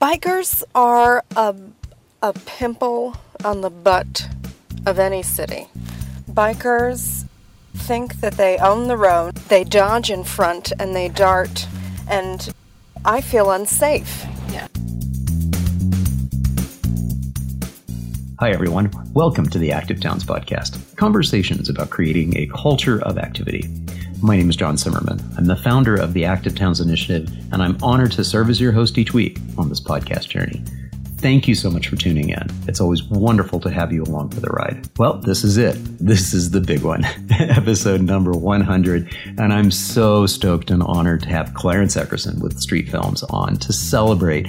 Bikers are a pimple on the butt of any city. Bikers think that they own the road, they dodge in front, and they dart, and I feel unsafe. Yeah. Hi everyone, welcome to the Active Towns Podcast, conversations about creating a culture of activity. My name is John Zimmerman. I'm the founder of the Active Towns Initiative, and I'm honored to serve as your host each week on this podcast journey. Thank you so much for tuning in. It's always wonderful to have you along for the ride. Well, this is it. This is the big one, episode number 100, and I'm so stoked and honored to have Clarence Eckerson with Street Films on to celebrate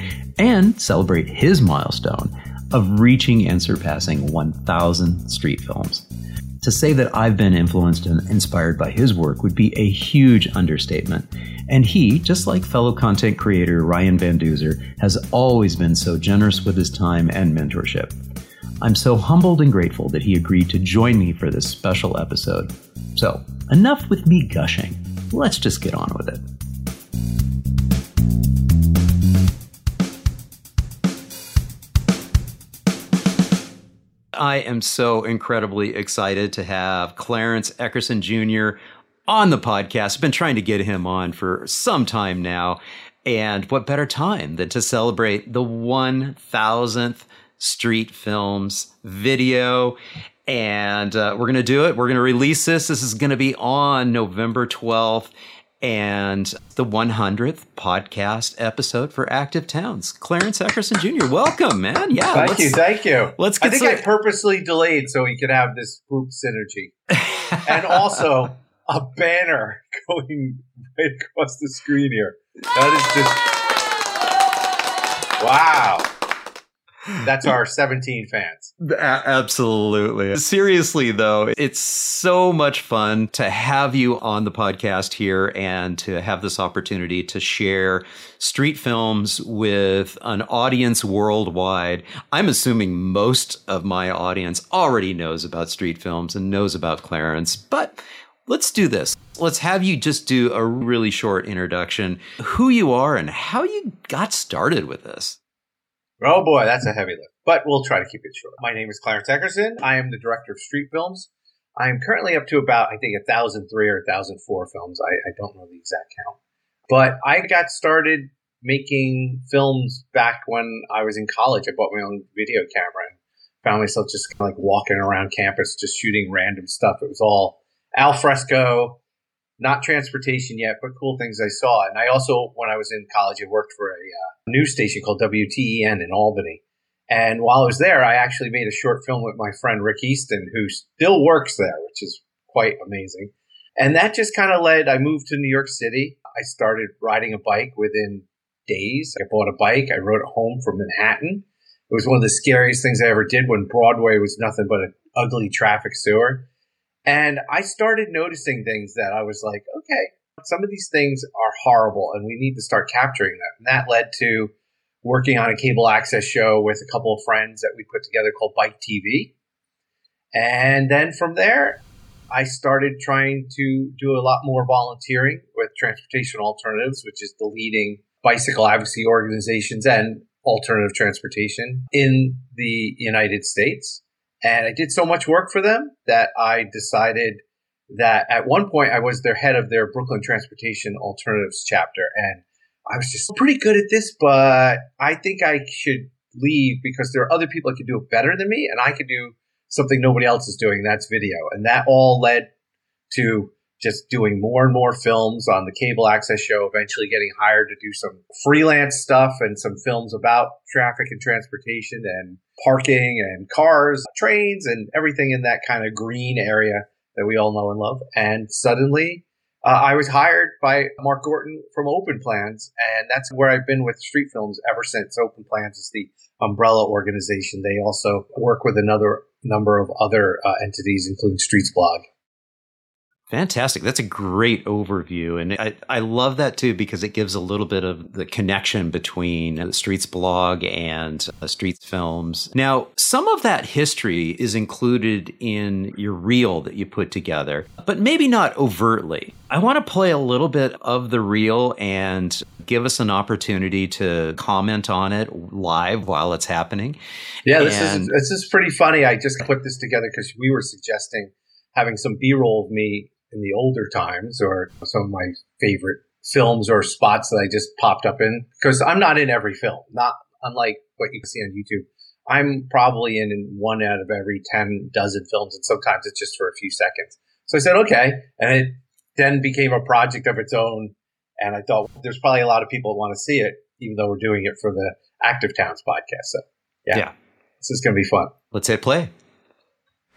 his milestone of reaching and surpassing 1,000 street films. To say that I've been influenced and inspired by his work would be a huge understatement. And he, just like fellow content creator Ryan Van Duzer, has always been so generous with his time and mentorship. I'm so humbled and grateful that he agreed to join me for this special episode. So, enough with me gushing. Let's just get on with it. I am so incredibly excited to have Clarence Eckerson Jr. on the podcast. I've been trying to get him on for some time now. And what better time than to celebrate the 1,000th Street Films video. And we're going to do it. We're going to release this. This is going to be on November 12th. And the 100th podcast episode for Active Towns. Clarence Eckerson Jr., welcome, man. Yeah, thank you. I purposely delayed so we could have this group synergy. And also a banner going right across the screen here. That is just... wow. That's our 17 fans. Absolutely. Seriously, though, it's so much fun to have you on the podcast here and to have this opportunity to share street films with an audience worldwide. I'm assuming most of my audience already knows about street films and knows about Clarence, but let's do this. Let's have you just do a really short introduction, who you are and how you got started with this. Oh boy, that's a heavy lift, but we'll try to keep it short. My name is Clarence Eckerson. I am the director of Street Films. I am currently up to about, I think, 1,003 or 1,004 films. I don't know the exact count. But I got started making films back when I was in college. I bought my own video camera and found myself just kind of like walking around campus, just shooting random stuff. It was all al fresco, not transportation yet, but cool things I saw. And I also, when I was in college, I worked for a news station called WTEN in Albany. And while I was there, I actually made a short film with my friend Rick Easton, who still works there, which is quite amazing. And that just kind of led, I moved to New York City. I started riding a bike within days. I bought a bike. I rode it home from Manhattan. It was one of the scariest things I ever did when Broadway was nothing but an ugly traffic sewer. And I started noticing things that I was like, okay, some of these things are horrible and we need to start capturing them. And that led to working on a cable access show with a couple of friends that we put together called Bike TV. And then from there, I started trying to do a lot more volunteering with Transportation Alternatives, which is the leading bicycle advocacy organizations and alternative transportation in the United States. And I did so much work for them that I decided that at one point I was their head of their Brooklyn Transportation Alternatives chapter. And I was just pretty good at this, but I think I should leave because there are other people that could do it better than me. And I could do something nobody else is doing. That's video. And that all led to just doing more and more films on the cable access show, eventually getting hired to do some freelance stuff and some films about traffic and transportation and parking and cars, trains, and everything in that kind of green area that we all know and love. And suddenly I was hired by Mark Gorton from Open Plans, and that's where I've been with Street Films ever since. Open Plans is the umbrella organization. They also work with another number of other entities, including Streetsblog. Fantastic. That's a great overview. And I love that too, because it gives a little bit of the connection between the Streets Blog and Streets Films. Now, some of that history is included in your reel that you put together, but maybe not overtly. I want to play a little bit of the reel and give us an opportunity to comment on it live while it's happening. Yeah, this is pretty funny. I just put this together because we were suggesting having some B-roll of me in the older times or some of my favorite films or spots that I just popped up in, because I'm not in every film, not unlike what you can see on YouTube. I'm probably in one out of every 10 dozen films, and sometimes it's just for a few seconds. So I said, okay. And it then became a project of its own. And I thought, well, there's probably a lot of people that want to see it, even though we're doing it for the Active Towns podcast. So yeah. This is going to be fun. Let's hit play.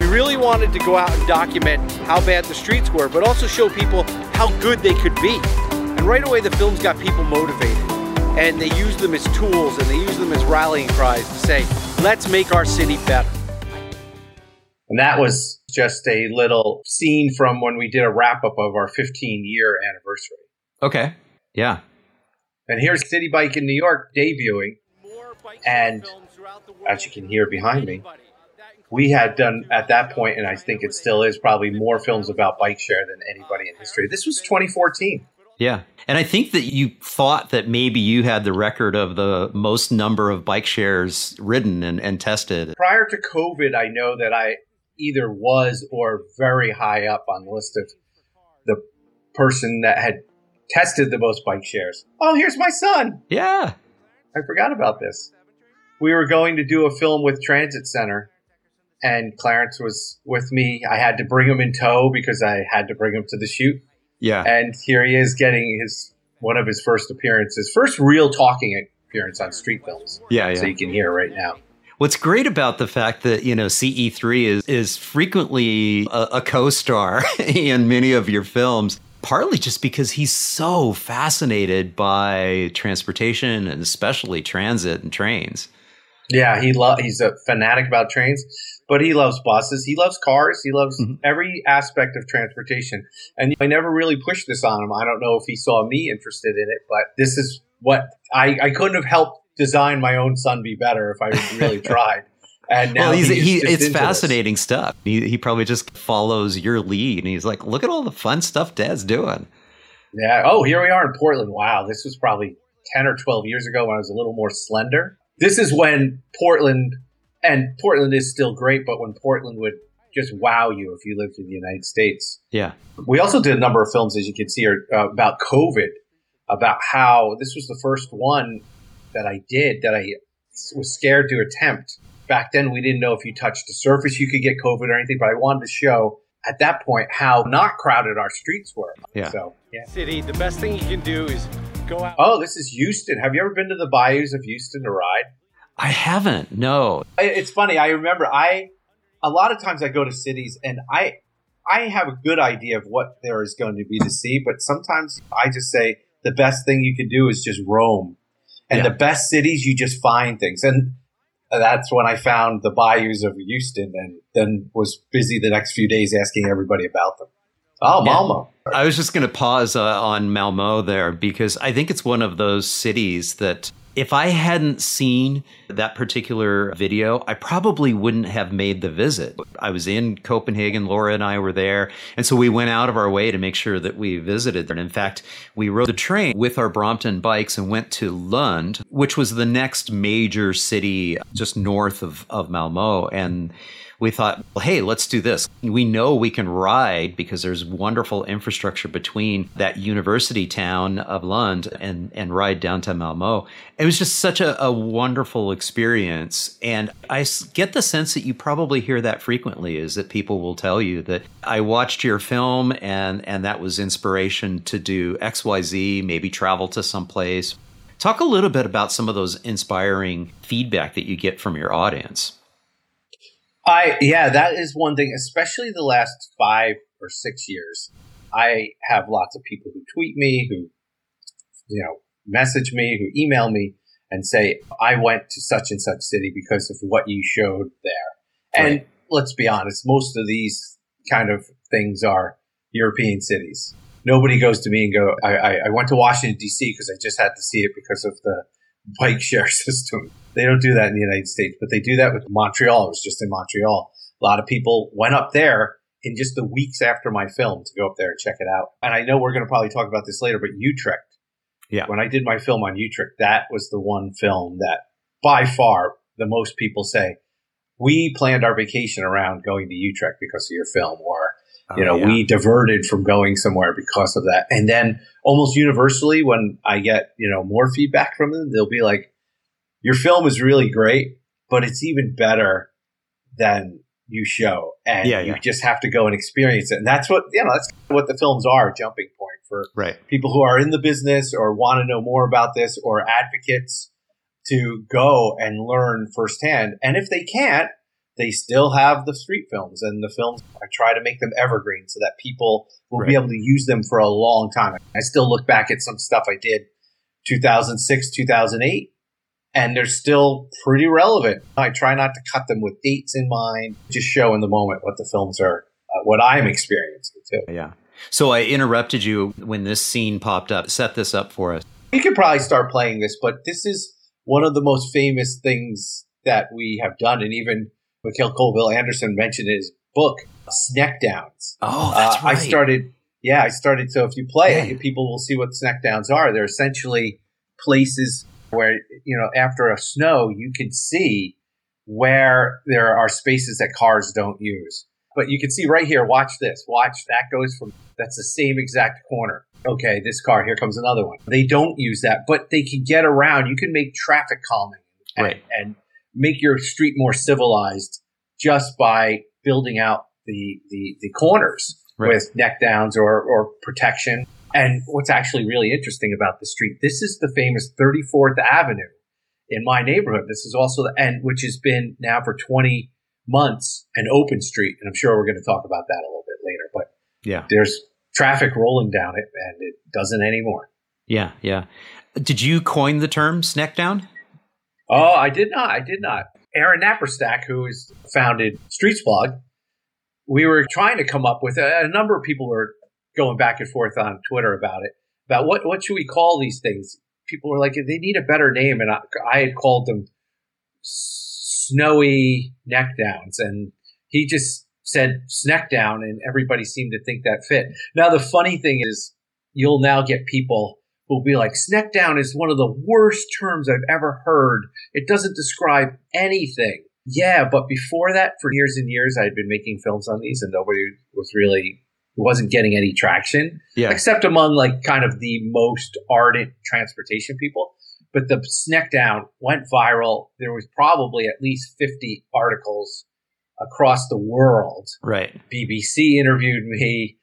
We really wanted to go out and document how bad the streets were, but also show people how good they could be. And right away, the films got people motivated. And they use them as tools, and they use them as rallying cries to say, let's make our city better. And that was just a little scene from when we did a wrap-up of our 15-year anniversary. Okay, yeah. And here's City Bike in New York debuting. And as you can hear behind me, we had done at that point, and I think it still is, probably more films about bike share than anybody in history. This was 2014. Yeah. And I think that you thought that maybe you had the record of the most number of bike shares ridden and tested. Prior to COVID, I know that I either was or very high up on the list of the person that had tested the most bike shares. Oh, here's my son. Yeah. I forgot about this. We were going to do a film with Transit Center, and Clarence was with me. I had to bring him in tow because I had to bring him to the shoot. Yeah. And here he is getting one of his first appearances, first real talking appearance on Street Films. Yeah. So you can hear right now. What's great about the fact that, you know, CE3 is frequently a co-star in many of your films, partly just because he's so fascinated by transportation and especially transit and trains. Yeah, he's a fanatic about trains. But he loves buses. He loves cars. He loves every aspect of transportation. And I never really pushed this on him. I don't know if he saw me interested in it, but this is what I couldn't have helped design my own son be better if I really tried. And now it's fascinating stuff. He probably just follows your lead. And he's like, look at all the fun stuff Dad's doing. Yeah. Oh, here we are in Portland. Wow. This was probably 10 or 12 years ago when I was a little more slender. This is when Portland is still great, but when Portland would just wow you if you lived in the United States. Yeah. We also did a number of films, as you can see, about COVID, about how this was the first one that I did that I was scared to attempt. Back then, we didn't know if you touched the surface, you could get COVID or anything, but I wanted to show at that point how not crowded our streets were. Yeah. So, yeah. City, the best thing you can do is go out. Oh, this is Houston. Have you ever been to the bayous of Houston to ride? I haven't. No. It's funny. I remember a lot of times I go to cities and I have a good idea of what there is going to be to see. But sometimes I just say the best thing you can do is just roam. And the best cities, you just find things. And that's when I found the bayous of Houston and then was busy the next few days asking everybody about them. Oh, Malmö. Yeah. I was just going to pause on Malmö there because I think it's one of those cities that – if I hadn't seen that particular video, I probably wouldn't have made the visit. I was in Copenhagen, Laura and I were there. And so we went out of our way to make sure that we visited there. And in fact, we rode the train with our Brompton bikes and went to Lund, which was the next major city just north of Malmö. And we thought, well, hey, let's do this. We know we can ride because there's wonderful infrastructure between that university town of Lund and ride down to Malmö. It was just such a wonderful experience. And I get the sense that you probably hear that frequently, is that people will tell you that I watched your film and that was inspiration to do XYZ, maybe travel to someplace. Talk a little bit about some of those inspiring feedback that you get from your audience. That is one thing, especially the last 5 or 6 years. I have lots of people who tweet me, who, you know, message me, who email me and say, I went to such and such city because of what you showed there. Right. And let's be honest, most of these kind of things are European cities. Nobody goes to me and go, I went to Washington, D.C. because I just had to see it because of the bike share system. They don't do that in the United States, but they do that with Montreal. I was just in Montreal. A lot of people went up there in just the weeks after my film to go up there and check it out. And I know we're going to probably talk about this later, but Utrecht Yeah. When I did my film on Utrecht, that was the one film that by far the most people say, we planned our vacation around going to Utrecht because of your film, or, we diverted from going somewhere because of that. And then almost universally, when I get, more feedback from them, they'll be like, your film is really great, but it's even better than you show. And you just have to go and experience it. And that's what, that's what the films are, a jumping point for people who are in the business or want to know more about this, or advocates to go and learn firsthand. And if they can't, they still have the street films, and the films, I try to make them evergreen so that people will be able to use them for a long time. I still look back at some stuff I did 2006, 2008, and they're still pretty relevant. I try not to cut them with dates in mind, just show in the moment what the films are, what I'm experiencing too. Yeah. So I interrupted you when this scene popped up. Set this up for us. You could probably start playing this, but this is one of the most famous things that we have done, and even Mikhail Colville Anderson mentioned in his book, Snackdowns. Oh, that's right. I started. So if you play it, people will see what snackdowns are. They're essentially places where, after a snow, you can see where there are spaces that cars don't use. But you can see right here, watch this, watch, that goes from, that's the same exact corner. Okay, this car, here comes another one. They don't use that, but they can get around. You can make traffic calming and make your street more civilized just by building out the corners with neck downs or protection. And what's actually really interesting about the street, this is the famous 34th Avenue in my neighborhood. This is also which has been now for 20 months an open street. And I'm sure we're going to talk about that a little bit later, but there's traffic rolling down it, and it doesn't anymore. Yeah. Yeah. Did you coin the term snack down? Oh, I did not. Aaron Naparstek, who has founded Streetsblog, we were trying to come up with a number of people were going back and forth on Twitter about it, about what should we call these things? People were like, they need a better name. And I had called them snowy neck downs. And he just said snack down, and everybody seemed to think that fit. Now, the funny thing is, you'll now get people who'll be like, snack down is one of the worst terms I've ever heard. It doesn't describe anything. Yeah, but before that, for years and years, I'd been making films on these, and nobody wasn't getting any traction, except among kind of the most ardent transportation people. But the snack down went viral. There was probably at least 50 articles across the world. Right. BBC interviewed me,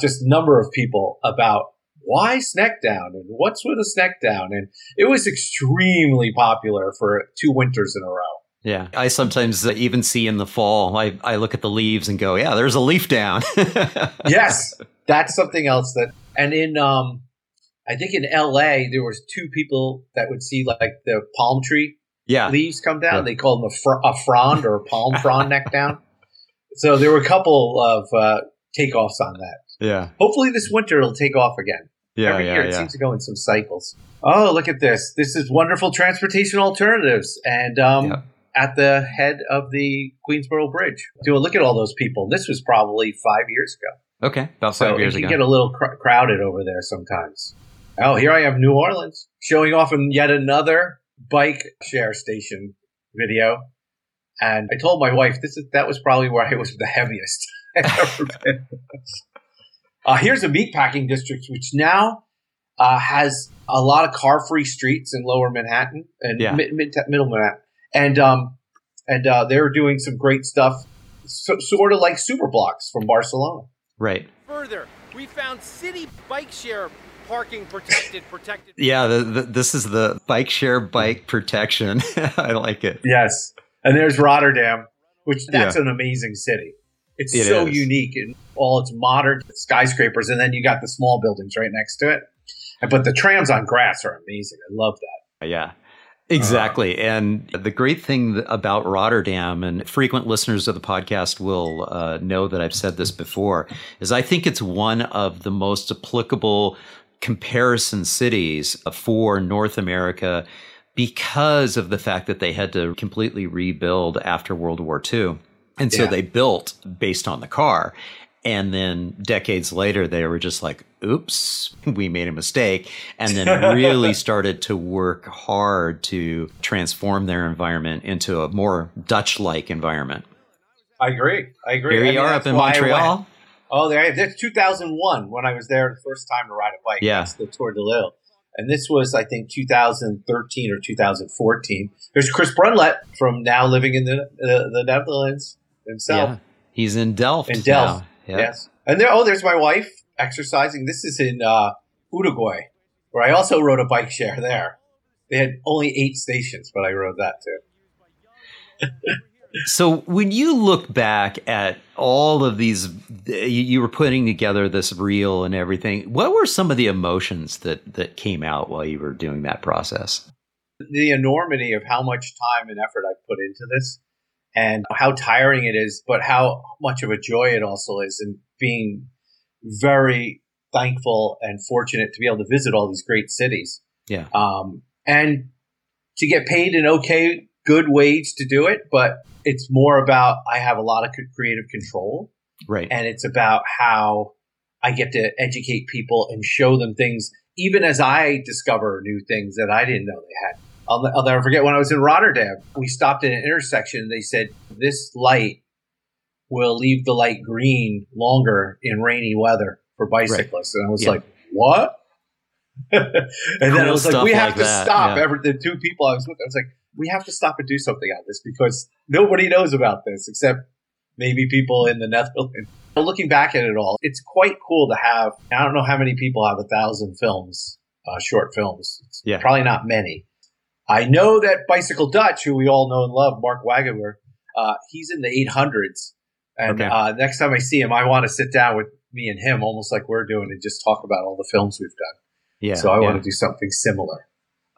just a number of people about why snack down and what's with a snack down. And it was extremely popular for 2 winters in a row. Yeah. I sometimes even see in the fall, I look at the leaves and go, yeah, there's a leaf down. Yes. That's something else and in, I think in LA, there was 2 people that would see the palm tree leaves come down. Yeah. They called them a frond or a palm frond neck down. So there were a couple of takeoffs on that. Yeah. Hopefully this winter it'll take off again. Yeah, Every year it seems to go in some cycles. Oh, look at this. This is wonderful Transportation Alternatives. And at the head of the Queensboro Bridge. Do a look at all those people. This was probably 5 years ago. Okay, about 5 years ago. So it can get a little crowded over there sometimes. Oh, here I am, New Orleans, showing off in yet another bike share station video. And I told my wife, that was probably where I was the heaviest I've ever been. Here's the Meatpacking District, which now has a lot of car-free streets in Lower Manhattan and Middle Manhattan, and they're doing some great stuff, sort of like Superblocks from Barcelona. Right. Further, we found city bike share parking protected. Yeah, this is the bike share bike protection. I like it. Yes, and there's Rotterdam, which that's an amazing city. It's so unique in all its modern skyscrapers. And then you got the small buildings right next to it. But the trams on grass are amazing. I love that. Yeah, exactly. And the great thing about Rotterdam, and frequent listeners of the podcast will know that I've said this before, is I think it's one of the most applicable comparison cities for North America because of the fact that they had to completely rebuild after World War II. And so they built based on the car. And then decades later, they were just like, oops, we made a mistake. And then really started to work hard to transform their environment into a more Dutch-like environment. I agree. Here you are up in Montreal. Oh, there's 2001 when I was there the first time to ride a bike. Yeah. That's the Tour de Lille. And this was, I think, 2013 or 2014. There's Chris Brunlett from now living in the Netherlands himself. Yeah. He's in Delft. In Delft. Now. Yep. Yes. And there's my wife exercising. This is in Uruguay, where I also rode a bike share there. They had only 8 stations, but I rode that too. So when you look back at all of these, you were putting together this reel and everything, what were some of the emotions that came out while you were doing that process? The enormity of how much time and effort I put into this. And how tiring it is, but how much of a joy it also is, and being very thankful and fortunate to be able to visit all these great cities. Yeah. And to get paid an okay, good wage to do it, but it's more about I have a lot of creative control. Right. And it's about how I get to educate people and show them things, even as I discover new things that I didn't know they had. I'll never forget when I was in Rotterdam, we stopped at an intersection. They said, this light will leave the light green longer in rainy weather for bicyclists. Right. And I was like, what? And cool. Then I was like, we have to stop. Yeah. The two people I was with, I was like, we have to stop and do something on this because nobody knows about this except maybe people in the Netherlands. But looking back at it all, it's quite cool to have, I don't know how many people have 1,000 films, short films. It's probably not many. I know that Bicycle Dutch, who we all know and love, Mark Wagner, he's in the 800s. And next time I see him, I want to sit down with me and him, almost like we're doing, and just talk about all the films we've done. Yeah, so I want to do something similar.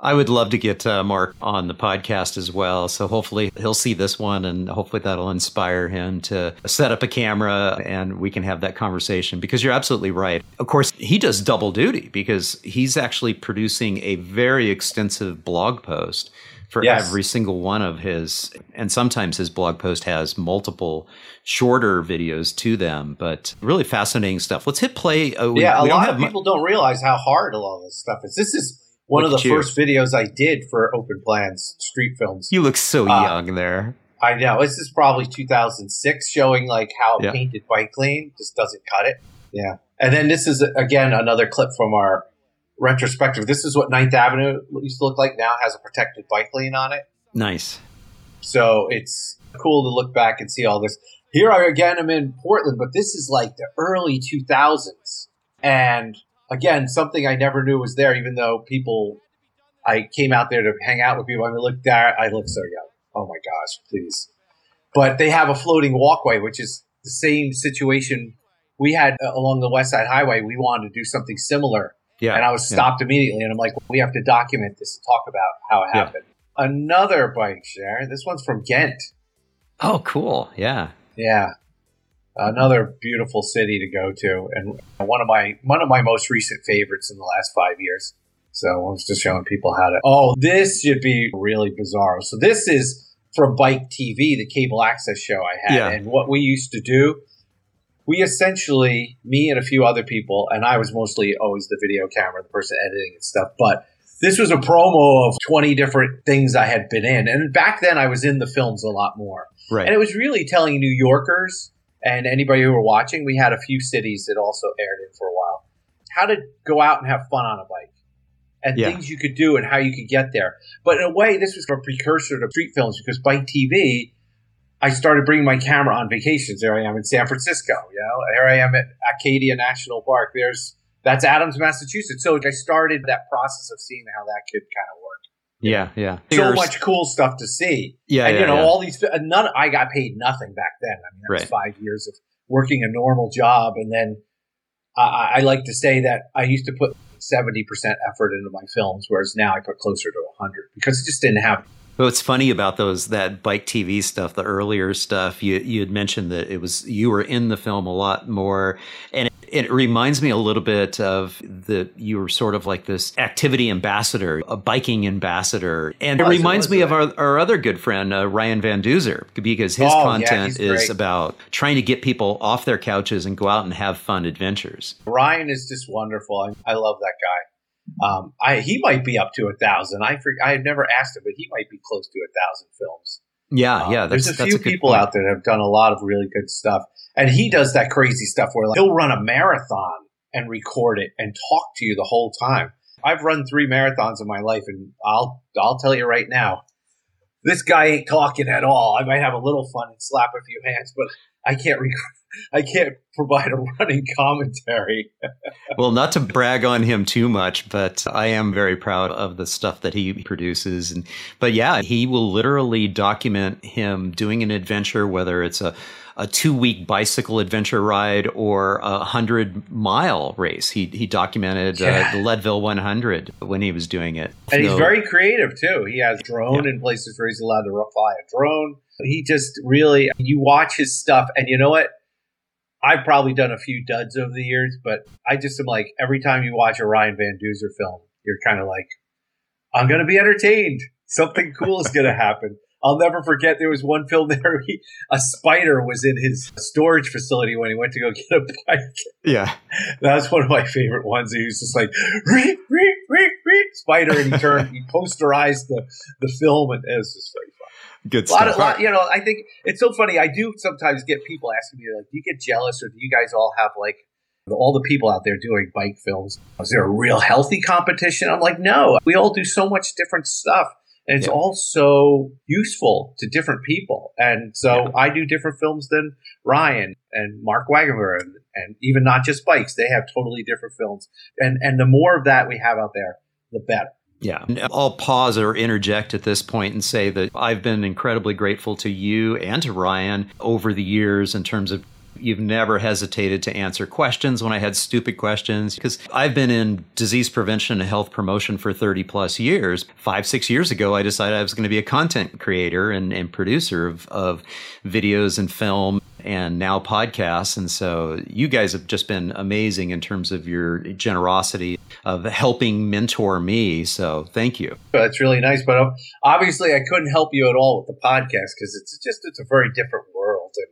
I would love to get Mark on the podcast as well. So hopefully he'll see this one, and hopefully that'll inspire him to set up a camera and we can have that conversation, because you're absolutely right. Of course, he does double duty because he's actually producing a very extensive blog post for every single one of his. And sometimes his blog post has multiple shorter videos to them, but really fascinating stuff. Let's hit play. A lot of people don't realize how hard all this stuff is. This is one of the first videos I did for Open Plans, Street Films. You look so young there. I know. This is probably 2006, showing like how a painted bike lane just doesn't cut it. Yeah. And then this is, again, another clip from our retrospective. This is what 9th Avenue used to look like. Now has a protected bike lane on it. Nice. So it's cool to look back and see all this. Here I again am in Portland, but this is like the early 2000s. And again, something I never knew was there, even though I came out there to hang out with people. I mean, look there, I look so young. Oh my gosh, please. But they have a floating walkway, which is the same situation we had along the West Side Highway. We wanted to do something similar. Yeah. And I was stopped immediately. And I'm like, well, we have to document this and talk about how it happened. Yeah. Another bike share. This one's from Ghent. Oh, cool. Yeah. Yeah. Another beautiful city to go to, and one of my most recent favorites in the last 5 years. So I was just showing people how to. Oh, this should be really bizarre. So this is from Bike TV, the cable access show I had, and what we used to do. We essentially, me and a few other people, and I was mostly always the video camera, the person editing and stuff. But this was a promo of 20 different things I had been in, and back then I was in the films a lot more, right? And it was really telling New Yorkers. And anybody who were watching, we had a few cities that also aired it for a while. How to go out and have fun on a bike, and things you could do and how you could get there. But in a way, this was a precursor to Street Films, because Bike TV, I started bringing my camera on vacations. There I am in San Francisco. You know, there I am at Acadia National Park. That's Adams, Massachusetts. So I started that process of seeing how that could kind of work. Yeah, yeah. So much cool stuff to see. Yeah, and all these. I got paid nothing back then. I mean, that was 5 years of working a normal job, and then I like to say that I used to put 70% effort into my films, whereas now I put closer to 100 because it just didn't happen. But what's funny about that Bike TV stuff, the earlier stuff, you had mentioned that you were in the film a lot more, and It reminds me a little bit of you were sort of like this activity ambassador, a biking ambassador. And it reminds me of our other good friend, Ryan Van Duzer, because his content is about trying to get people off their couches and go out and have fun adventures. Ryan is just wonderful. I love that guy. He might be up to 1,000. I have never asked him, but he might be close to 1,000 films. Yeah. There's a few people out there that have done a lot of really good stuff. And he does that crazy stuff where he'll run a marathon and record it and talk to you the whole time. I've run 3 marathons in my life, and I'll tell you right now, this guy ain't talking at all. I might have a little fun and slap a few hands, but I can't provide a running commentary. Well, not to brag on him too much, but I am very proud of the stuff that he produces. But yeah, he will literally document him doing an adventure, whether it's a 2-week bicycle adventure ride or a 100-mile race. He documented the Leadville 100 when he was doing it. And he's very creative too. He has drone in places where he's allowed to fly a drone. He just really, you watch his stuff and you know what? I've probably done a few duds over the years, but I just am like, every time you watch a Ryan Van Duzer film, you're kind of like, I'm going to be entertained. Something cool is going to happen. I'll never forget there was one film there. A spider was in his storage facility when he went to go get a bike. Yeah. That was one of my favorite ones. He was just like, reek, reek, reek, reek, spider. And he posterized the film, and it was just very fun. Good stuff. I think it's so funny. I do sometimes get people asking me, like, do you get jealous, or do you guys all have, like, all the people out there doing bike films? Is there a real healthy competition? I'm like, no. We all do so much different stuff. And it's also useful to different people. And so I do different films than Ryan and Mark Wagner and even not just bikes. They have totally different films. And the more of that we have out there, the better. Yeah. I'll pause or interject at this point and say that I've been incredibly grateful to you and to Ryan over the years in terms of you've never hesitated to answer questions when I had stupid questions, because I've been in disease prevention and health promotion for 30 plus years. 5-6 years ago, I decided I was going to be a content creator and producer of videos and film and now podcasts. And so you guys have just been amazing in terms of your generosity of helping mentor me. So thank you. That's really nice. But obviously I couldn't help you at all with the podcast because it's a very different world. And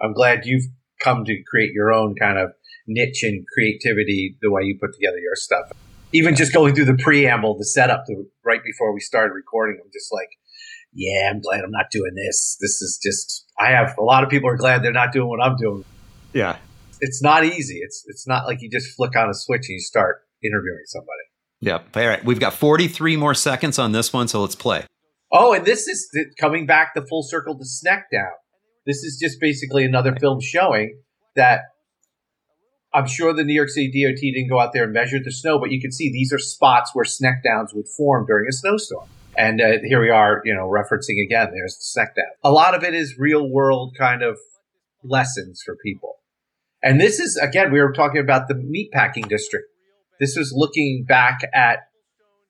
I'm glad you've come to create your own kind of niche and creativity the way you put together your stuff. Even just going through the preamble, the setup, right before we started recording, I'm just like, yeah, I'm glad I'm not doing this. This is just, I have a lot of people are glad they're not doing what I'm doing. Yeah. It's not easy. It's not like you just flick on a switch and you start interviewing somebody. Yeah. All right. We've got 43 more seconds on this one, so let's play. Oh, and this is coming back the full circle to Snackdown. This is just basically another film showing that I'm sure the New York City DOT didn't go out there and measure the snow, but you can see these are spots where snackdowns would form during a snowstorm. And here we are, referencing again, there's the snackdown. A lot of it is real world kind of lessons for people. And this is, again, we were talking about the Meatpacking District. This was looking back at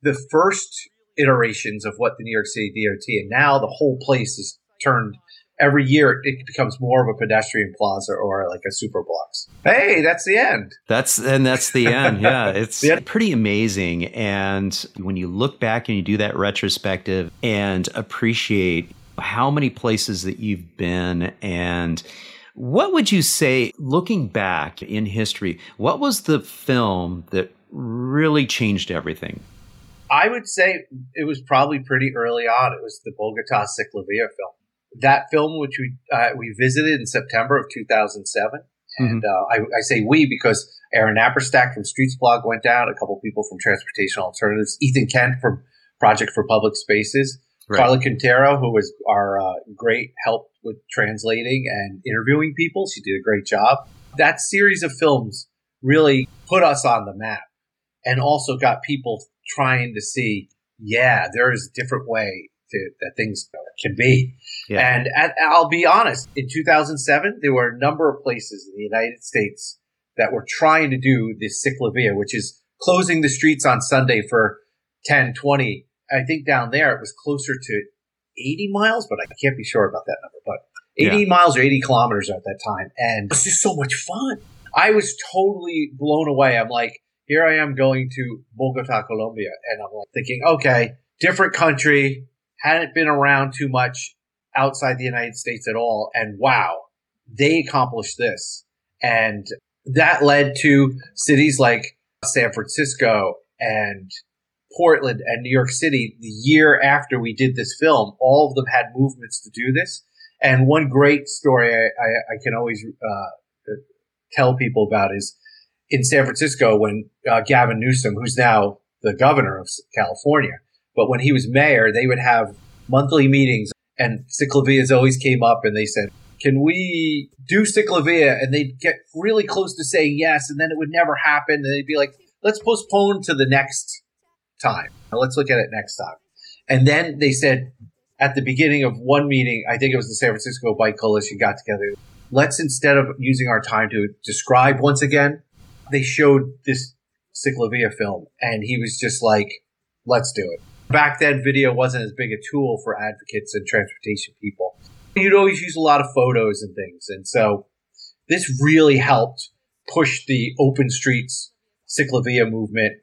the first iterations of what the New York City DOT, and now the whole place is turned. Every year, it becomes more of a pedestrian plaza or like a Superblocks. Hey, that's the end. That's the end. Yeah, it's pretty amazing. And when you look back and you do that retrospective and appreciate how many places that you've been, and what would you say, looking back in history, what was the film that really changed everything? I would say it was probably pretty early on. It was the Bogota Ciclovía film. That film, which we visited in September of 2007, and I say we because Aaron Naparstek from Streetsblog went down, a couple people from Transportation Alternatives, Ethan Kent from Project for Public Spaces, Carla Quintero, who was our great help with translating and interviewing people. She did a great job. That series of films really put us on the map and also got people trying to see, there is a different way that things can be. Yeah. And I'll be honest, in 2007, there were a number of places in the United States that were trying to do the Ciclovía, which is closing the streets on Sunday for 10, 20. I think down there it was closer to 80 miles, but I can't be sure about that number. But 80 miles or 80 kilometers at that time. And it's just so much fun. I was totally blown away. I'm like, here I am going to Bogota, Colombia. And I'm like thinking, okay, different country, hadn't been around too much outside the United States at all. And wow, they accomplished this. And that led to cities like San Francisco and Portland and New York City. The year after we did this film, all of them had movements to do this. And one great story I can always tell people about is in San Francisco when Gavin Newsom, who's now the governor of California, but when he was mayor, they would have monthly meetings, and Ciclovías always came up, and they said, can we do Ciclovía? And they'd get really close to saying yes, and then it would never happen. And they'd be like, let's postpone to the next time. Let's look at it next time. And then they said at the beginning of one meeting, I think it was the San Francisco Bike Coalition got together, let's, instead of using our time to describe once again, they showed this Ciclovía film. And he was just like, let's do it. Back then, video wasn't as big a tool for advocates and transportation people. You'd always use a lot of photos and things. And so this really helped push the Open Streets Ciclovía movement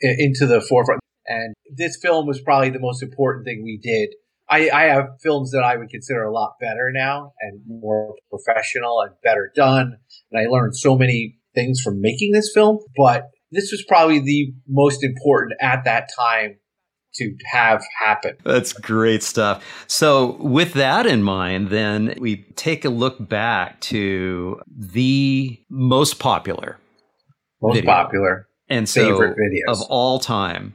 into the forefront. And this film was probably the most important thing we did. I have films that I would consider a lot better now and more professional and better done. And I learned so many things from making this film. But this was probably the most important at that time to have happen. That's great stuff. So with that in mind, then we take a look back to the most popular and favorite videos of all time.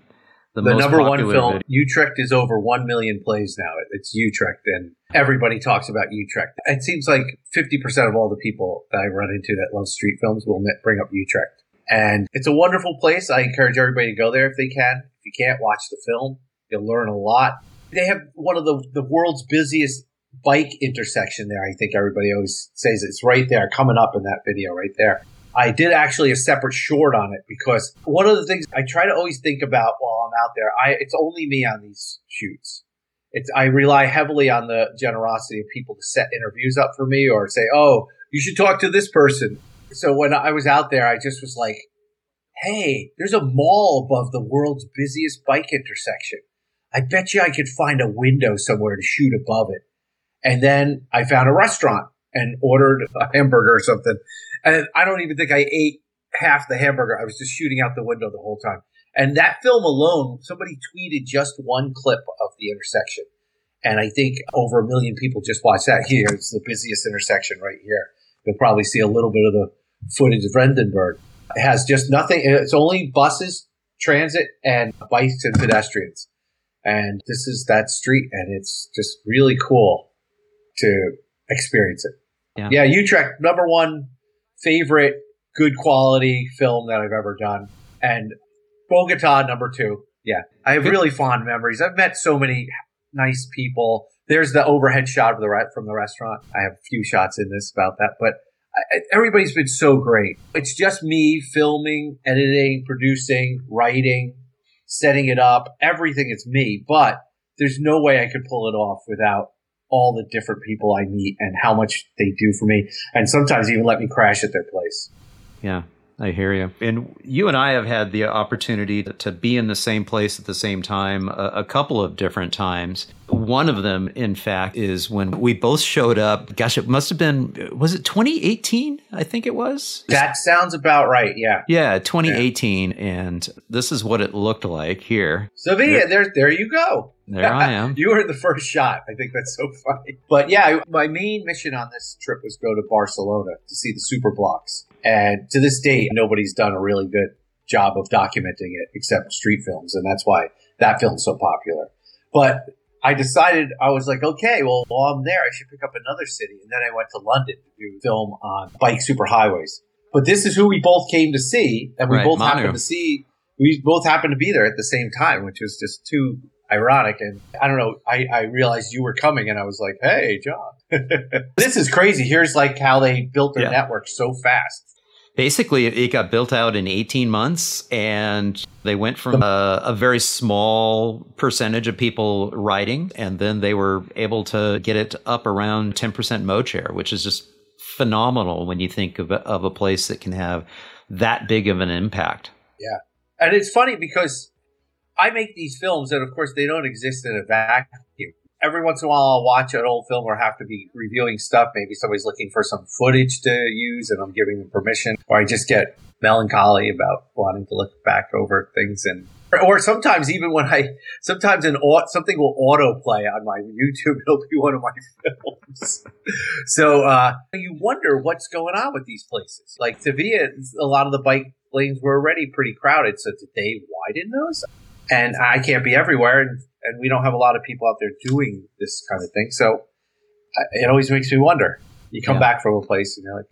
The number one film, Utrecht is over 1 million plays now. It's Utrecht, and everybody talks about Utrecht. It seems like 50% of all the people that I run into that love street films will bring up Utrecht. And it's a wonderful place. I encourage everybody to go there if they can. If you can't, watch the film. You'll learn a lot. They have one of the world's busiest bike intersection there. I think everybody always says it's right there, coming up in that video right there. I did actually a separate short on it because one of the things I try to always think about while I'm out there, it's only me on these shoots. I rely heavily on the generosity of people to set interviews up for me or say, oh, you should talk to this person. So when I was out there, I just was like, hey, there's a mall above the world's busiest bike intersection. I bet you I could find a window somewhere to shoot above it. And then I found a restaurant and ordered a hamburger or something. And I don't even think I ate half the hamburger. I was just shooting out the window the whole time. And that film alone, somebody tweeted just one clip of the intersection. And I think over 1 million people just watched that. Here, it's the busiest intersection right here. You'll probably see a little bit of the footage of Rendenburg. It has just nothing. It's only buses, transit, and bikes and pedestrians. And this is that street, and it's just really cool to experience it. Yeah, Utrecht, number one favorite good quality film that I've ever done. And Bogota, number two. Yeah, I have really fond memories. I've met so many nice people. There's the overhead shot of from the restaurant. I have a few shots in this about that, but everybody's been so great. It's just me filming, editing, producing, writing, setting it up. Everything is me, but there's no way I could pull it off without all the different people I meet and how much they do for me, and sometimes even let me crash at their place. Yeah, I hear you. And you and I have had the opportunity to be in the same place at the same time a couple of different times. One of them, in fact, is when we both showed up. Gosh, it must have been, was it 2018? I think it was. That sounds about right, yeah. Yeah, 2018, and this is what it looked like here. So there you go. There I am. You were the first shot. I think that's so funny. But yeah, my main mission on this trip was go to Barcelona to see the Superblocks. And to this day, nobody's done a really good job of documenting it except Street Films. And that's why that film's so popular. But I decided, I was like, okay, well, while I'm there, I should pick up another city. And then I went to London to do film on bike superhighways. But this is who we both came to see. And we both happened to see, we both happened to be there at the same time, which was just too ironic. And I don't know, I realized you were coming and I was like, hey, John, this is crazy. Here's like how they built their network so fast. Basically, it got built out in 18 months and they went from a very small percentage of people riding, and then they were able to get it up around 10% mo-share, which is just phenomenal when you think of a place that can have that big of an impact. Yeah. And it's funny because I make these films and, of course, they don't exist in a vacuum. Every once in a while I'll watch an old film or have to be reviewing stuff. Maybe somebody's looking for some footage to use and I'm giving them permission. Or I just get melancholy about wanting to look back over things. And or sometimes even when sometimes something will autoplay on my YouTube. It'll be one of my films. So you wonder what's going on with these places. Like Ciclovía, a lot of the bike lanes were already pretty crowded. So did they widen those? And I can't be everywhere, and we don't have a lot of people out there doing this kind of thing. So it always makes me wonder. You come back from a place and you're like,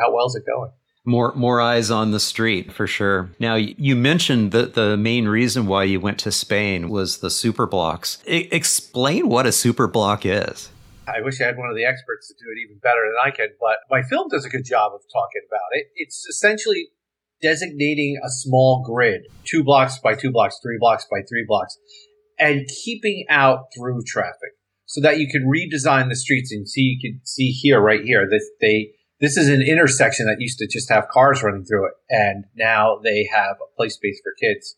how well is it going? More eyes on the street, for sure. Now, you mentioned that the main reason why you went to Spain was the Superblocks. Explain what a Superblock is. I wish I had one of the experts to do it even better than I can, but my film does a good job of talking about it. It's essentially designating a small grid, 2 blocks by 2 blocks, 3 blocks by 3 blocks, and keeping out through traffic so that you can redesign the streets. And see, you can see here, right here, that this is an intersection that used to just have cars running through it. And now they have a play space for kids.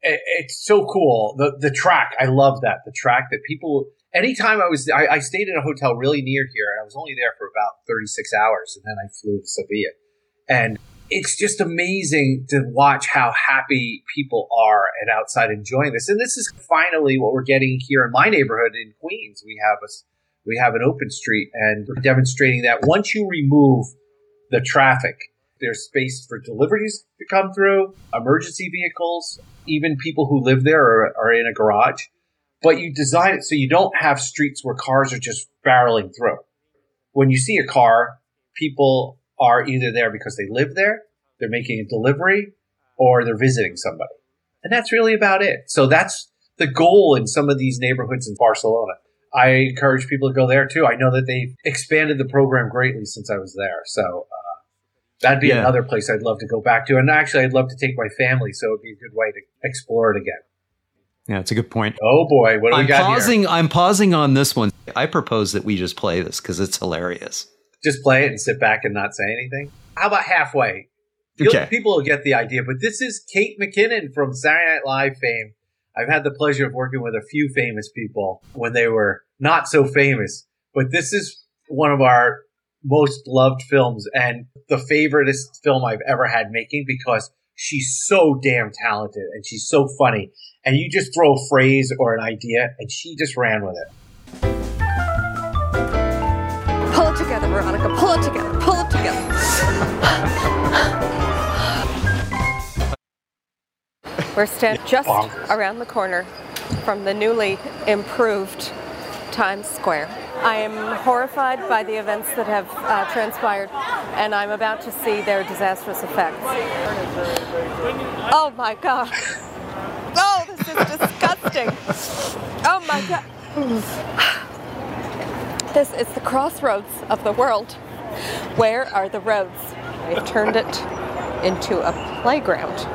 It's so cool. The track, I love that. The track that people, anytime I stayed in a hotel really near here and I was only there for about 36 hours. And then I flew to Sevilla. And it's just amazing to watch how happy people are and outside enjoying this. And this is finally what we're getting here in my neighborhood in Queens. We have an open street, and we're demonstrating that once you remove the traffic, there's space for deliveries to come through, emergency vehicles, even people who live there are in a garage. But you design it so you don't have streets where cars are just barreling through. When you see a car, people are either there because they live there, they're making a delivery, or they're visiting somebody. And that's really about it. So that's the goal in some of these neighborhoods in Barcelona. I encourage people to go there, too. I know that they've expanded the program greatly since I was there. So that'd be another place I'd love to go back to. And actually, I'd love to take my family, so it'd be a good way to explore it again. Yeah, it's a good point. Oh, boy. What do we got here? I'm pausing on this one. I propose that we just play this because it's hilarious. Just play it and sit back and not say anything. How about halfway? Okay. People will get the idea. But this is Kate McKinnon from Saturday Night Live fame. I've had the pleasure of working with a few famous people when they were not so famous. But this is one of our most loved films and the favoriteest film I've ever had making because she's so damn talented and she's so funny. And you just throw a phrase or an idea and she just ran with it. Pull it together, Veronica. Pull it together. Pull it together. We're standing just around the corner from the newly improved Times Square. I am horrified by the events that have transpired, and I'm about to see their disastrous effects. Oh, my God. Oh, this is disgusting. Oh, my God. This is the crossroads of the world. Where are the roads? They've turned it into a playground.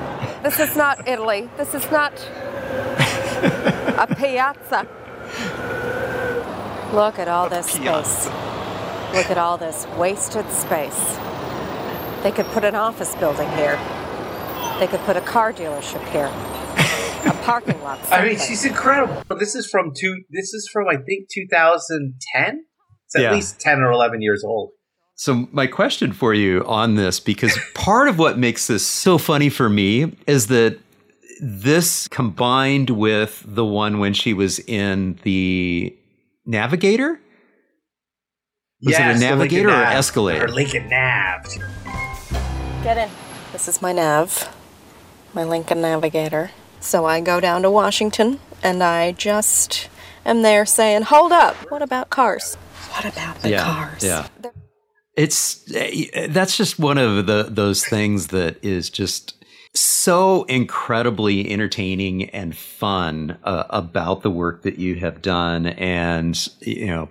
This is not Italy. This is not a piazza. Look at all this space. Look at all this wasted space. They could put an office building here. They could put a car dealership here. A parking lot. I mean, she's incredible. This is from I think 2010. It's at least 10 or 11 years old. So my question for you on this, because part of what makes this so funny for me is that this combined with the one when she was in the Navigator? Was it a Navigator or Escalator? Or Lincoln Nav. Get in. This is my nav. My Lincoln Navigator. So I go down to Washington, and I just am there saying, hold up, what about cars? What about the cars? Yeah, that's just one of those things that is just so incredibly entertaining and fun about the work that you have done. And, you know,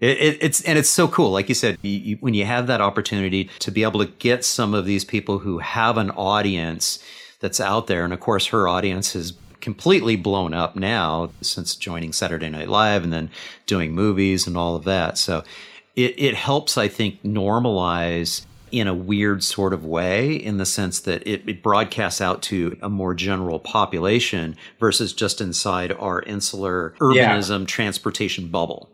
it's so cool. Like you said, when you have that opportunity to be able to get some of these people who have an audience that's out there. And of course, her audience has completely blown up now since joining Saturday Night Live and then doing movies and all of that. So it helps, I think, normalize in a weird sort of way, in the sense that it broadcasts out to a more general population versus just inside our insular urbanism transportation bubble.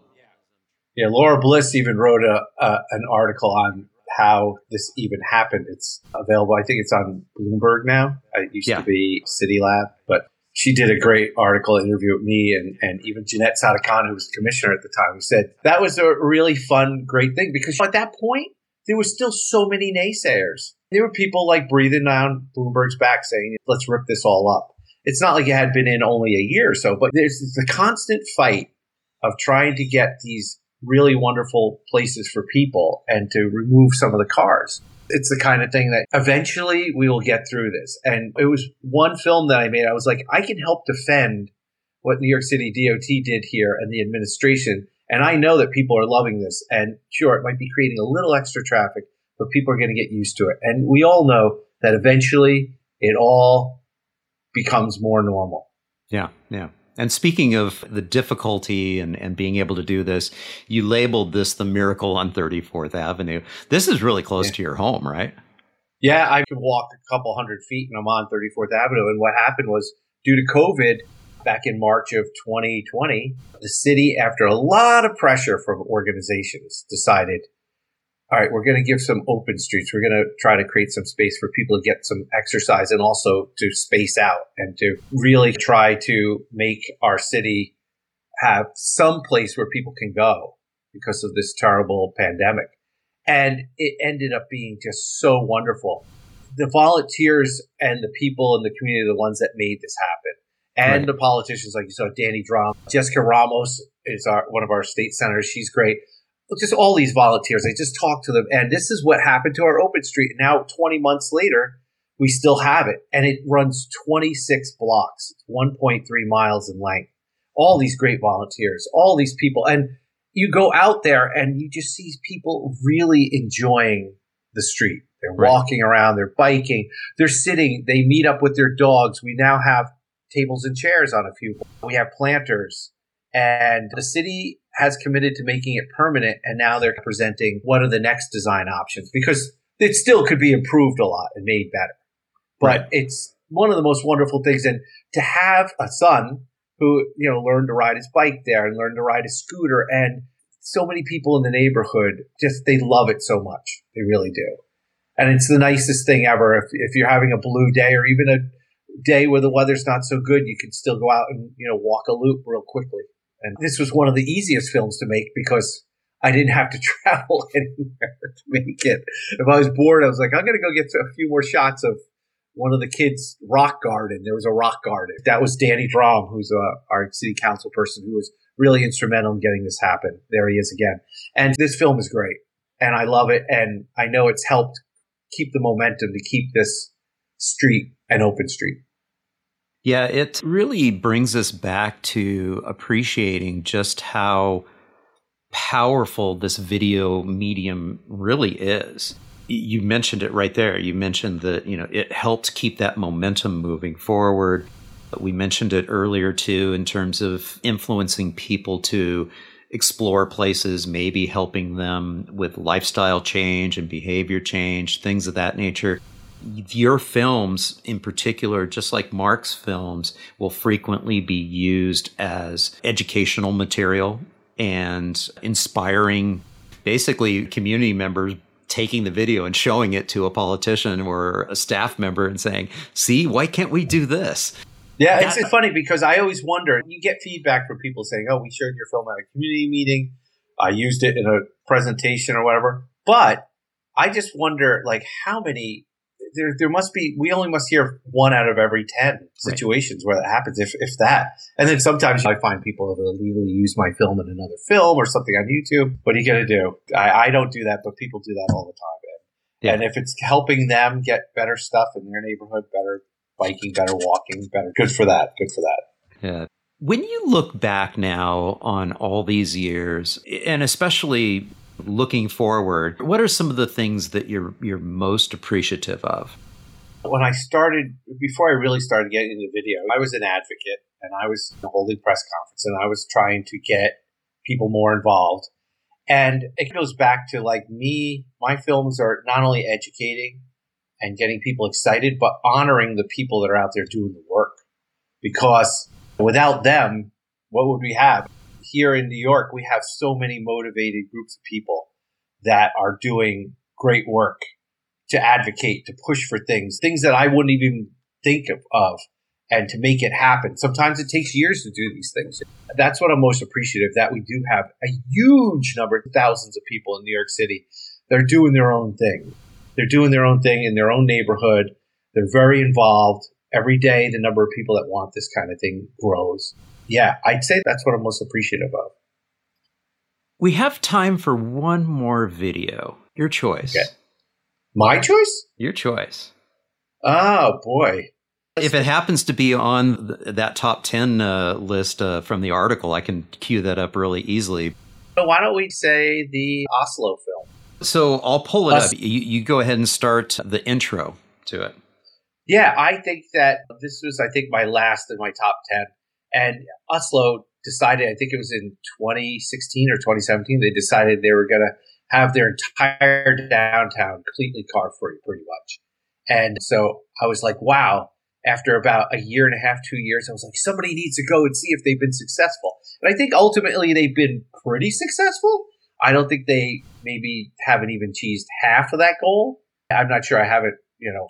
Yeah, Laura Bliss even wrote an article on how this even happened. It's available. I think it's on Bloomberg now. It used to be City Lab, but she did a great article, interview with me, and even Jeanette Sadikhan, who was the commissioner at the time, who said that was a really fun, great thing, because at that point, there were still so many naysayers. There were people like breathing down Bloomberg's back saying, let's rip this all up. It's not like it had been in only a year or so, but there's the constant fight of trying to get these really wonderful places for people and to remove some of the cars. It's the kind of thing that eventually we will get through this. And it was one film that I made. I was like, I can help defend what New York City DOT did here and the administration. And I know that people are loving this, and sure, it might be creating a little extra traffic, but people are going to get used to it. And we all know that eventually it all becomes more normal. Yeah, yeah. And speaking of the difficulty and being able to do this, you labeled this the miracle on 34th Avenue. This is really close to your home, right? Yeah, I could walk a couple 100 feet and I'm on 34th Avenue. And what happened was, due to COVID, back in March of 2020, the city, after a lot of pressure from organizations, decided, all right, we're going to give some open streets. We're going to try to create some space for people to get some exercise and also to space out and to really try to make our city have some place where people can go because of this terrible pandemic. And it ended up being just so wonderful. The volunteers and the people in the community are the ones that made this happen. And the politicians, like you saw, Danny Dromm, Jessica Ramos is one of our state senators. She's great. Just all these volunteers, I just talked to them. And this is what happened to our open street. Now, 20 months later, we still have it. And it runs 26 blocks, 1.3 miles in length. All these great volunteers, all these people. And you go out there and you just see people really enjoying the street. They're walking around. They're biking. They're sitting. They meet up with their dogs. We now have tables and chairs on a few. We have planters, and the city has committed to making it permanent. And now they're presenting what are the next design options, because it still could be improved a lot and made better. But it's one of the most wonderful things. And to have a son who, you know, learned to ride his bike there and learned to ride his scooter, and so many people in the neighborhood, just they love it so much. They really do. And it's the nicest thing ever. If you're having a blue day or even a day where the weather's not so good, you can still go out and, you know, walk a loop real quickly. And this was one of the easiest films to make because I didn't have to travel anywhere to make it. If I was bored, I was like, I'm going to go get a few more shots of one of the kids' rock garden. There was a rock garden. That was Danny Dromm, who's our city council person, who was really instrumental in getting this happen. There he is again. And this film is great. And I love it. And I know it's helped keep the momentum to keep this street an open street. Yeah, it really brings us back to appreciating just how powerful this video medium really is. You mentioned it right there. You mentioned that, you know, it helps keep that momentum moving forward. We mentioned it earlier, too, in terms of influencing people to explore places, maybe helping them with lifestyle change and behavior change, things of that nature. Your films in particular, just like Mark's films, will frequently be used as educational material and inspiring, basically, community members taking the video and showing it to a politician or a staff member and saying, see, why can't we do this? Yeah, it's funny because I always wonder, you get feedback from people saying, oh, we showed your film at a community meeting. I used it in a presentation or whatever. But I just wonder, like, how many... There must be, we only must hear one out of every 10 situations where that happens, if that. And then sometimes I find people that illegally use my film in another film or something on YouTube. What are you going to do? I don't do that, but people do that all the time. And if it's helping them get better stuff in their neighborhood, better biking, better walking, better, good for that. Yeah. When you look back now on all these years, and especially looking forward, what are some of the things that you're most appreciative of? When I started, before I really started getting into video, I was an advocate and I was holding press conferences and I was trying to get people more involved. And it goes back to like me, my films are not only educating and getting people excited, but honoring the people that are out there doing the work. Because without them, what would we have? Here in New York, we have so many motivated groups of people that are doing great work to advocate, to push for things, things that I wouldn't even think of, and to make it happen. Sometimes it takes years to do these things. That's what I'm most appreciative, that we do have a huge number, thousands of people in New York City. They're doing their own thing. They're doing their own thing in their own neighborhood. They're very involved. Every day, the number of people that want this kind of thing grows. Yeah, I'd say that's what I'm most appreciative of. We have time for one more video. Your choice. Okay. My choice? Your choice. Oh, boy. If it happens to be on that top 10 list from the article, I can cue that up really easily. So why don't we say the Oslo film? So I'll pull it up. You go ahead and start the intro to it. Yeah, I think that this was, my last in my top 10. And Oslo decided, I think it was in 2016 or 2017, they decided they were going to have their entire downtown completely car free, pretty much. And so I was like, wow, after about a year and a half, 2 years, I was like, somebody needs to go and see if they've been successful. And I think ultimately they've been pretty successful. I don't think they maybe haven't even cheesed half of that goal. I'm not sure. I haven't,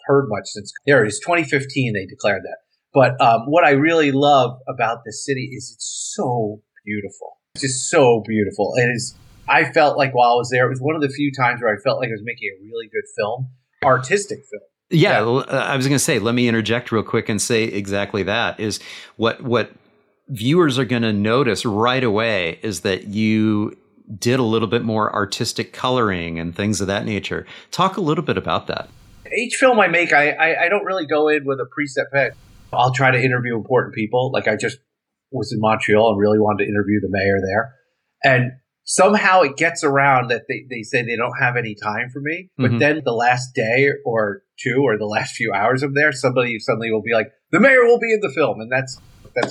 heard much since. There it is, 2015, they declared that. But what I really love about this city is it's so beautiful. It's just so beautiful. I felt like while I was there, it was one of the few times where I felt like I was making a really good film, artistic film. Yeah. I was going to say, let me interject real quick and say exactly that is what viewers are going to notice right away is that you did a little bit more artistic coloring and things of that nature. Talk a little bit about that. Each film I make, I don't really go in with a preset pen. I'll try to interview important people. Like I just was in Montreal and really wanted to interview the mayor there. And somehow it gets around that they say they don't have any time for me. But then the last day or two or the last few hours of there, somebody suddenly will be like, the mayor will be in the film. And that's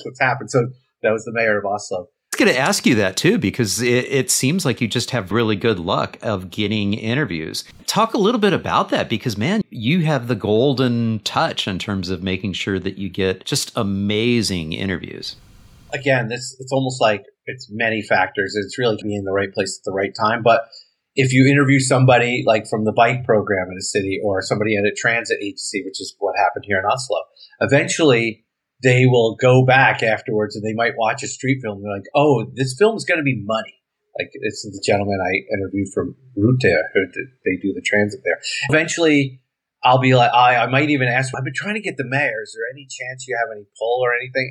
what's happened. So that was the mayor of Oslo. I was going to ask you that too, because it seems like you just have really good luck of getting interviews. Talk a little bit about that, because man, you have the golden touch in terms of making sure that you get just amazing interviews. Again, it's almost like it's many factors. It's really being in the right place at the right time. But if you interview somebody like from the bike program in a city or somebody at a transit agency, which is what happened here in Oslo, eventually they will go back afterwards and they might watch a street film. They're like, oh, this film is going to be money. Like it's the gentleman I interviewed from Route, they do the transit there. Eventually, I'll be like, I might even ask, I've been trying to get the mayor. Is there any chance you have any pull or anything?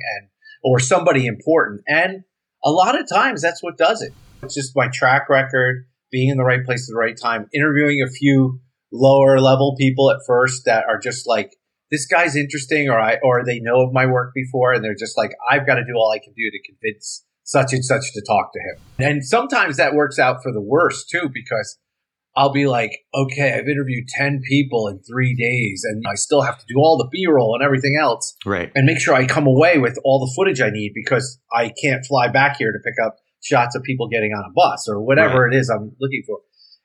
Or somebody important. And a lot of times that's what does it. It's just my track record, being in the right place at the right time, interviewing a few lower level people at first that are just like, this guy's interesting, or they know of my work before, and they're just like, I've got to do all I can do to convince such and such to talk to him. And sometimes that works out for the worst, too, because I'll be like, okay, I've interviewed 10 people in 3 days, and I still have to do all the B-roll and everything else, right? And make sure I come away with all the footage I need because I can't fly back here to pick up shots of people getting on a bus or whatever it is I'm looking for.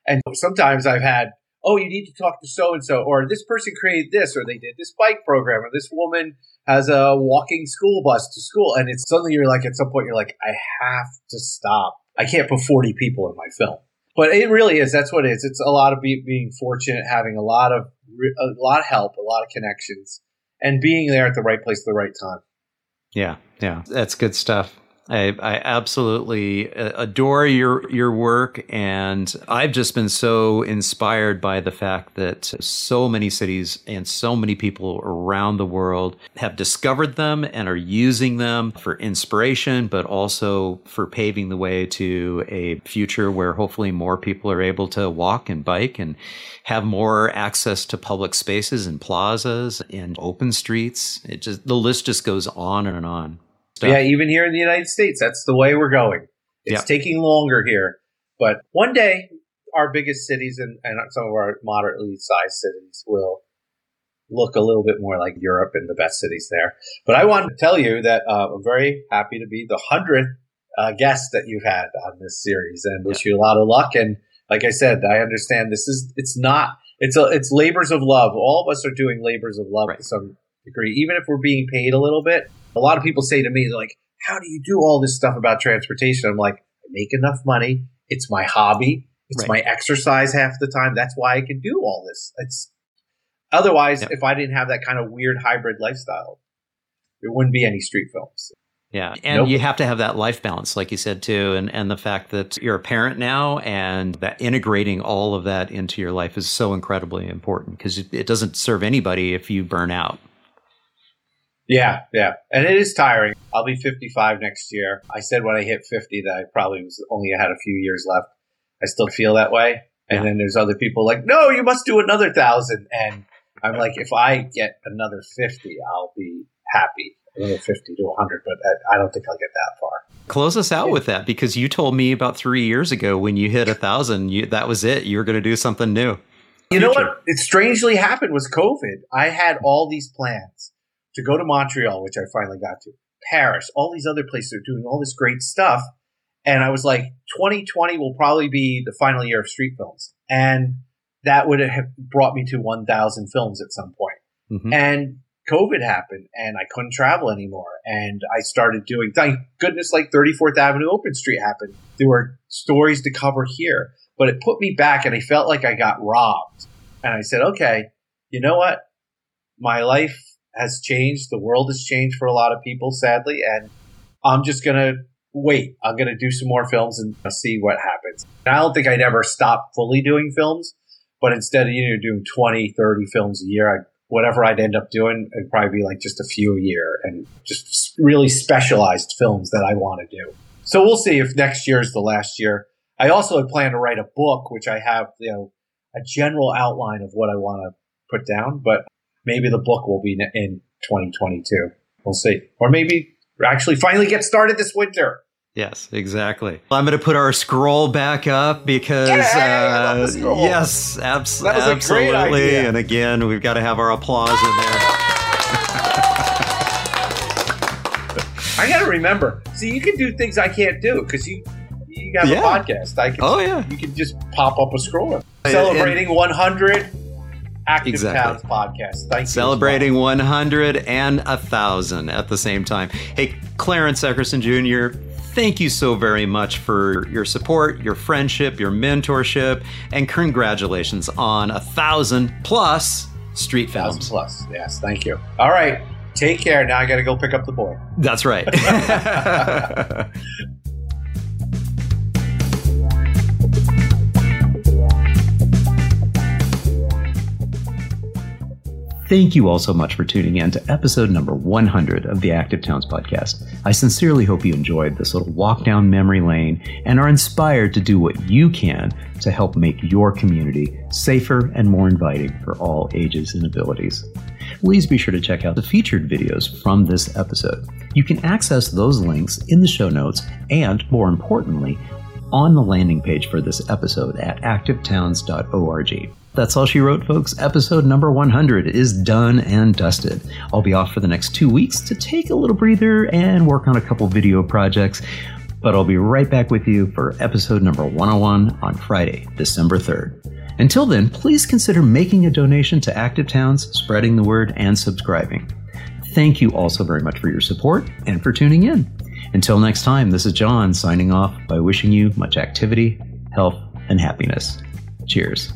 And sometimes I've had, oh, you need to talk to so-and-so, or this person created this, or they did this bike program, or this woman has a walking school bus to school. And it's suddenly you're like, at some point, you're like, I have to stop. I can't put 40 people in my film. But it really is. That's what it is. It's a lot of being fortunate, having a lot of help, a lot of connections, and being there at the right place at the right time. Yeah. That's good stuff. I absolutely adore your work, and I've just been so inspired by the fact that so many cities and so many people around the world have discovered them and are using them for inspiration, but also for paving the way to a future where hopefully more people are able to walk and bike and have more access to public spaces and plazas and open streets. The list just goes on and on. Stuff. Yeah, even here in the United States, that's the way we're going. It's taking longer here. But one day, our biggest cities and some of our moderately sized cities will look a little bit more like Europe and the best cities there. But I want to tell you that I'm very happy to be the 100th guest that you've had on this series, and wish you a lot of luck. And like I said, I understand this is, it's labors of love. All of us are doing labors of love to some degree, even if we're being paid a little bit. A lot of people say to me, they're like, how do you do all this stuff about transportation? I'm like, I make enough money. It's my hobby. It's my exercise half the time. That's why I can do all this. It's otherwise, if I didn't have that kind of weird hybrid lifestyle, there wouldn't be any street films. Yeah. And you have to have that life balance, like you said, too. And the fact that you're a parent now, and that integrating all of that into your life is so incredibly important, because it doesn't serve anybody if you burn out. Yeah. Yeah. And it is tiring. I'll be 55 next year. I said when I hit 50 that I probably was only had a few years left. I still feel that way. And then there's other people like, no, you must do another 1,000. And I'm like, if I get another 50, I'll be happy. 50 to 100, but I don't think I'll get that far. Close us out with that, because you told me about 3 years ago when you hit 1,000, that was it. You were going to do something new. You know what? It strangely happened was COVID. I had all these plans to go to Montreal, which I finally got to, Paris, all these other places are doing all this great stuff. And I was like, 2020 will probably be the final year of street films. And that would have brought me to 1,000 films at some point. Mm-hmm. And COVID happened and I couldn't travel anymore. And I started doing, thank goodness, like 34th Avenue Open Street happened. There were stories to cover here, but it put me back and I felt like I got robbed. And I said, okay, you know what? My life has changed. The world has changed for a lot of people, sadly. And I'm just going to wait. I'm going to do some more films and see what happens. And I don't think I'd ever stop fully doing films, but instead of doing 20, 30 films a year, whatever I'd end up doing, it'd probably be like just a few a year and just really specialized films that I want to do. So we'll see if next year is the last year. I also had planned to write a book, which I have, a general outline of what I want to put down, but maybe the book will be in 2022. We'll see. Or maybe actually finally get started this winter. Yes, exactly. Well, I'm going to put our scroll back up because, yes, absolutely. That was a great idea. And again, we've got to have our applause in there. I got to remember. See, you can do things I can't do because you have a podcast. You can just pop up a scroll. Celebrating 100 Active Towns Podcast. Thank you. Celebrating 100 and 1,000 at the same time. Hey, Clarence Eckerson Jr., thank you so very much for your support, your friendship, your mentorship, and congratulations on 1,000 plus street films. 1,000 plus, yes, thank you. All right, take care. Now I got to go pick up the boy. That's right. Thank you all so much for tuning in to episode number 100 of the Active Towns Podcast. I sincerely hope you enjoyed this little walk down memory lane and are inspired to do what you can to help make your community safer and more inviting for all ages and abilities. Please be sure to check out the featured videos from this episode. You can access those links in the show notes and, more importantly, on the landing page for this episode at activetowns.org. That's all she wrote, folks. Episode number 100 is done and dusted. I'll be off for the next 2 weeks to take a little breather and work on a couple video projects, but I'll be right back with you for episode number 101 on Friday, December 3rd. Until then, please consider making a donation to Active Towns, spreading the word, and subscribing. Thank you also very much for your support and for tuning in. Until next time, this is John signing off by wishing you much activity, health, and happiness. Cheers.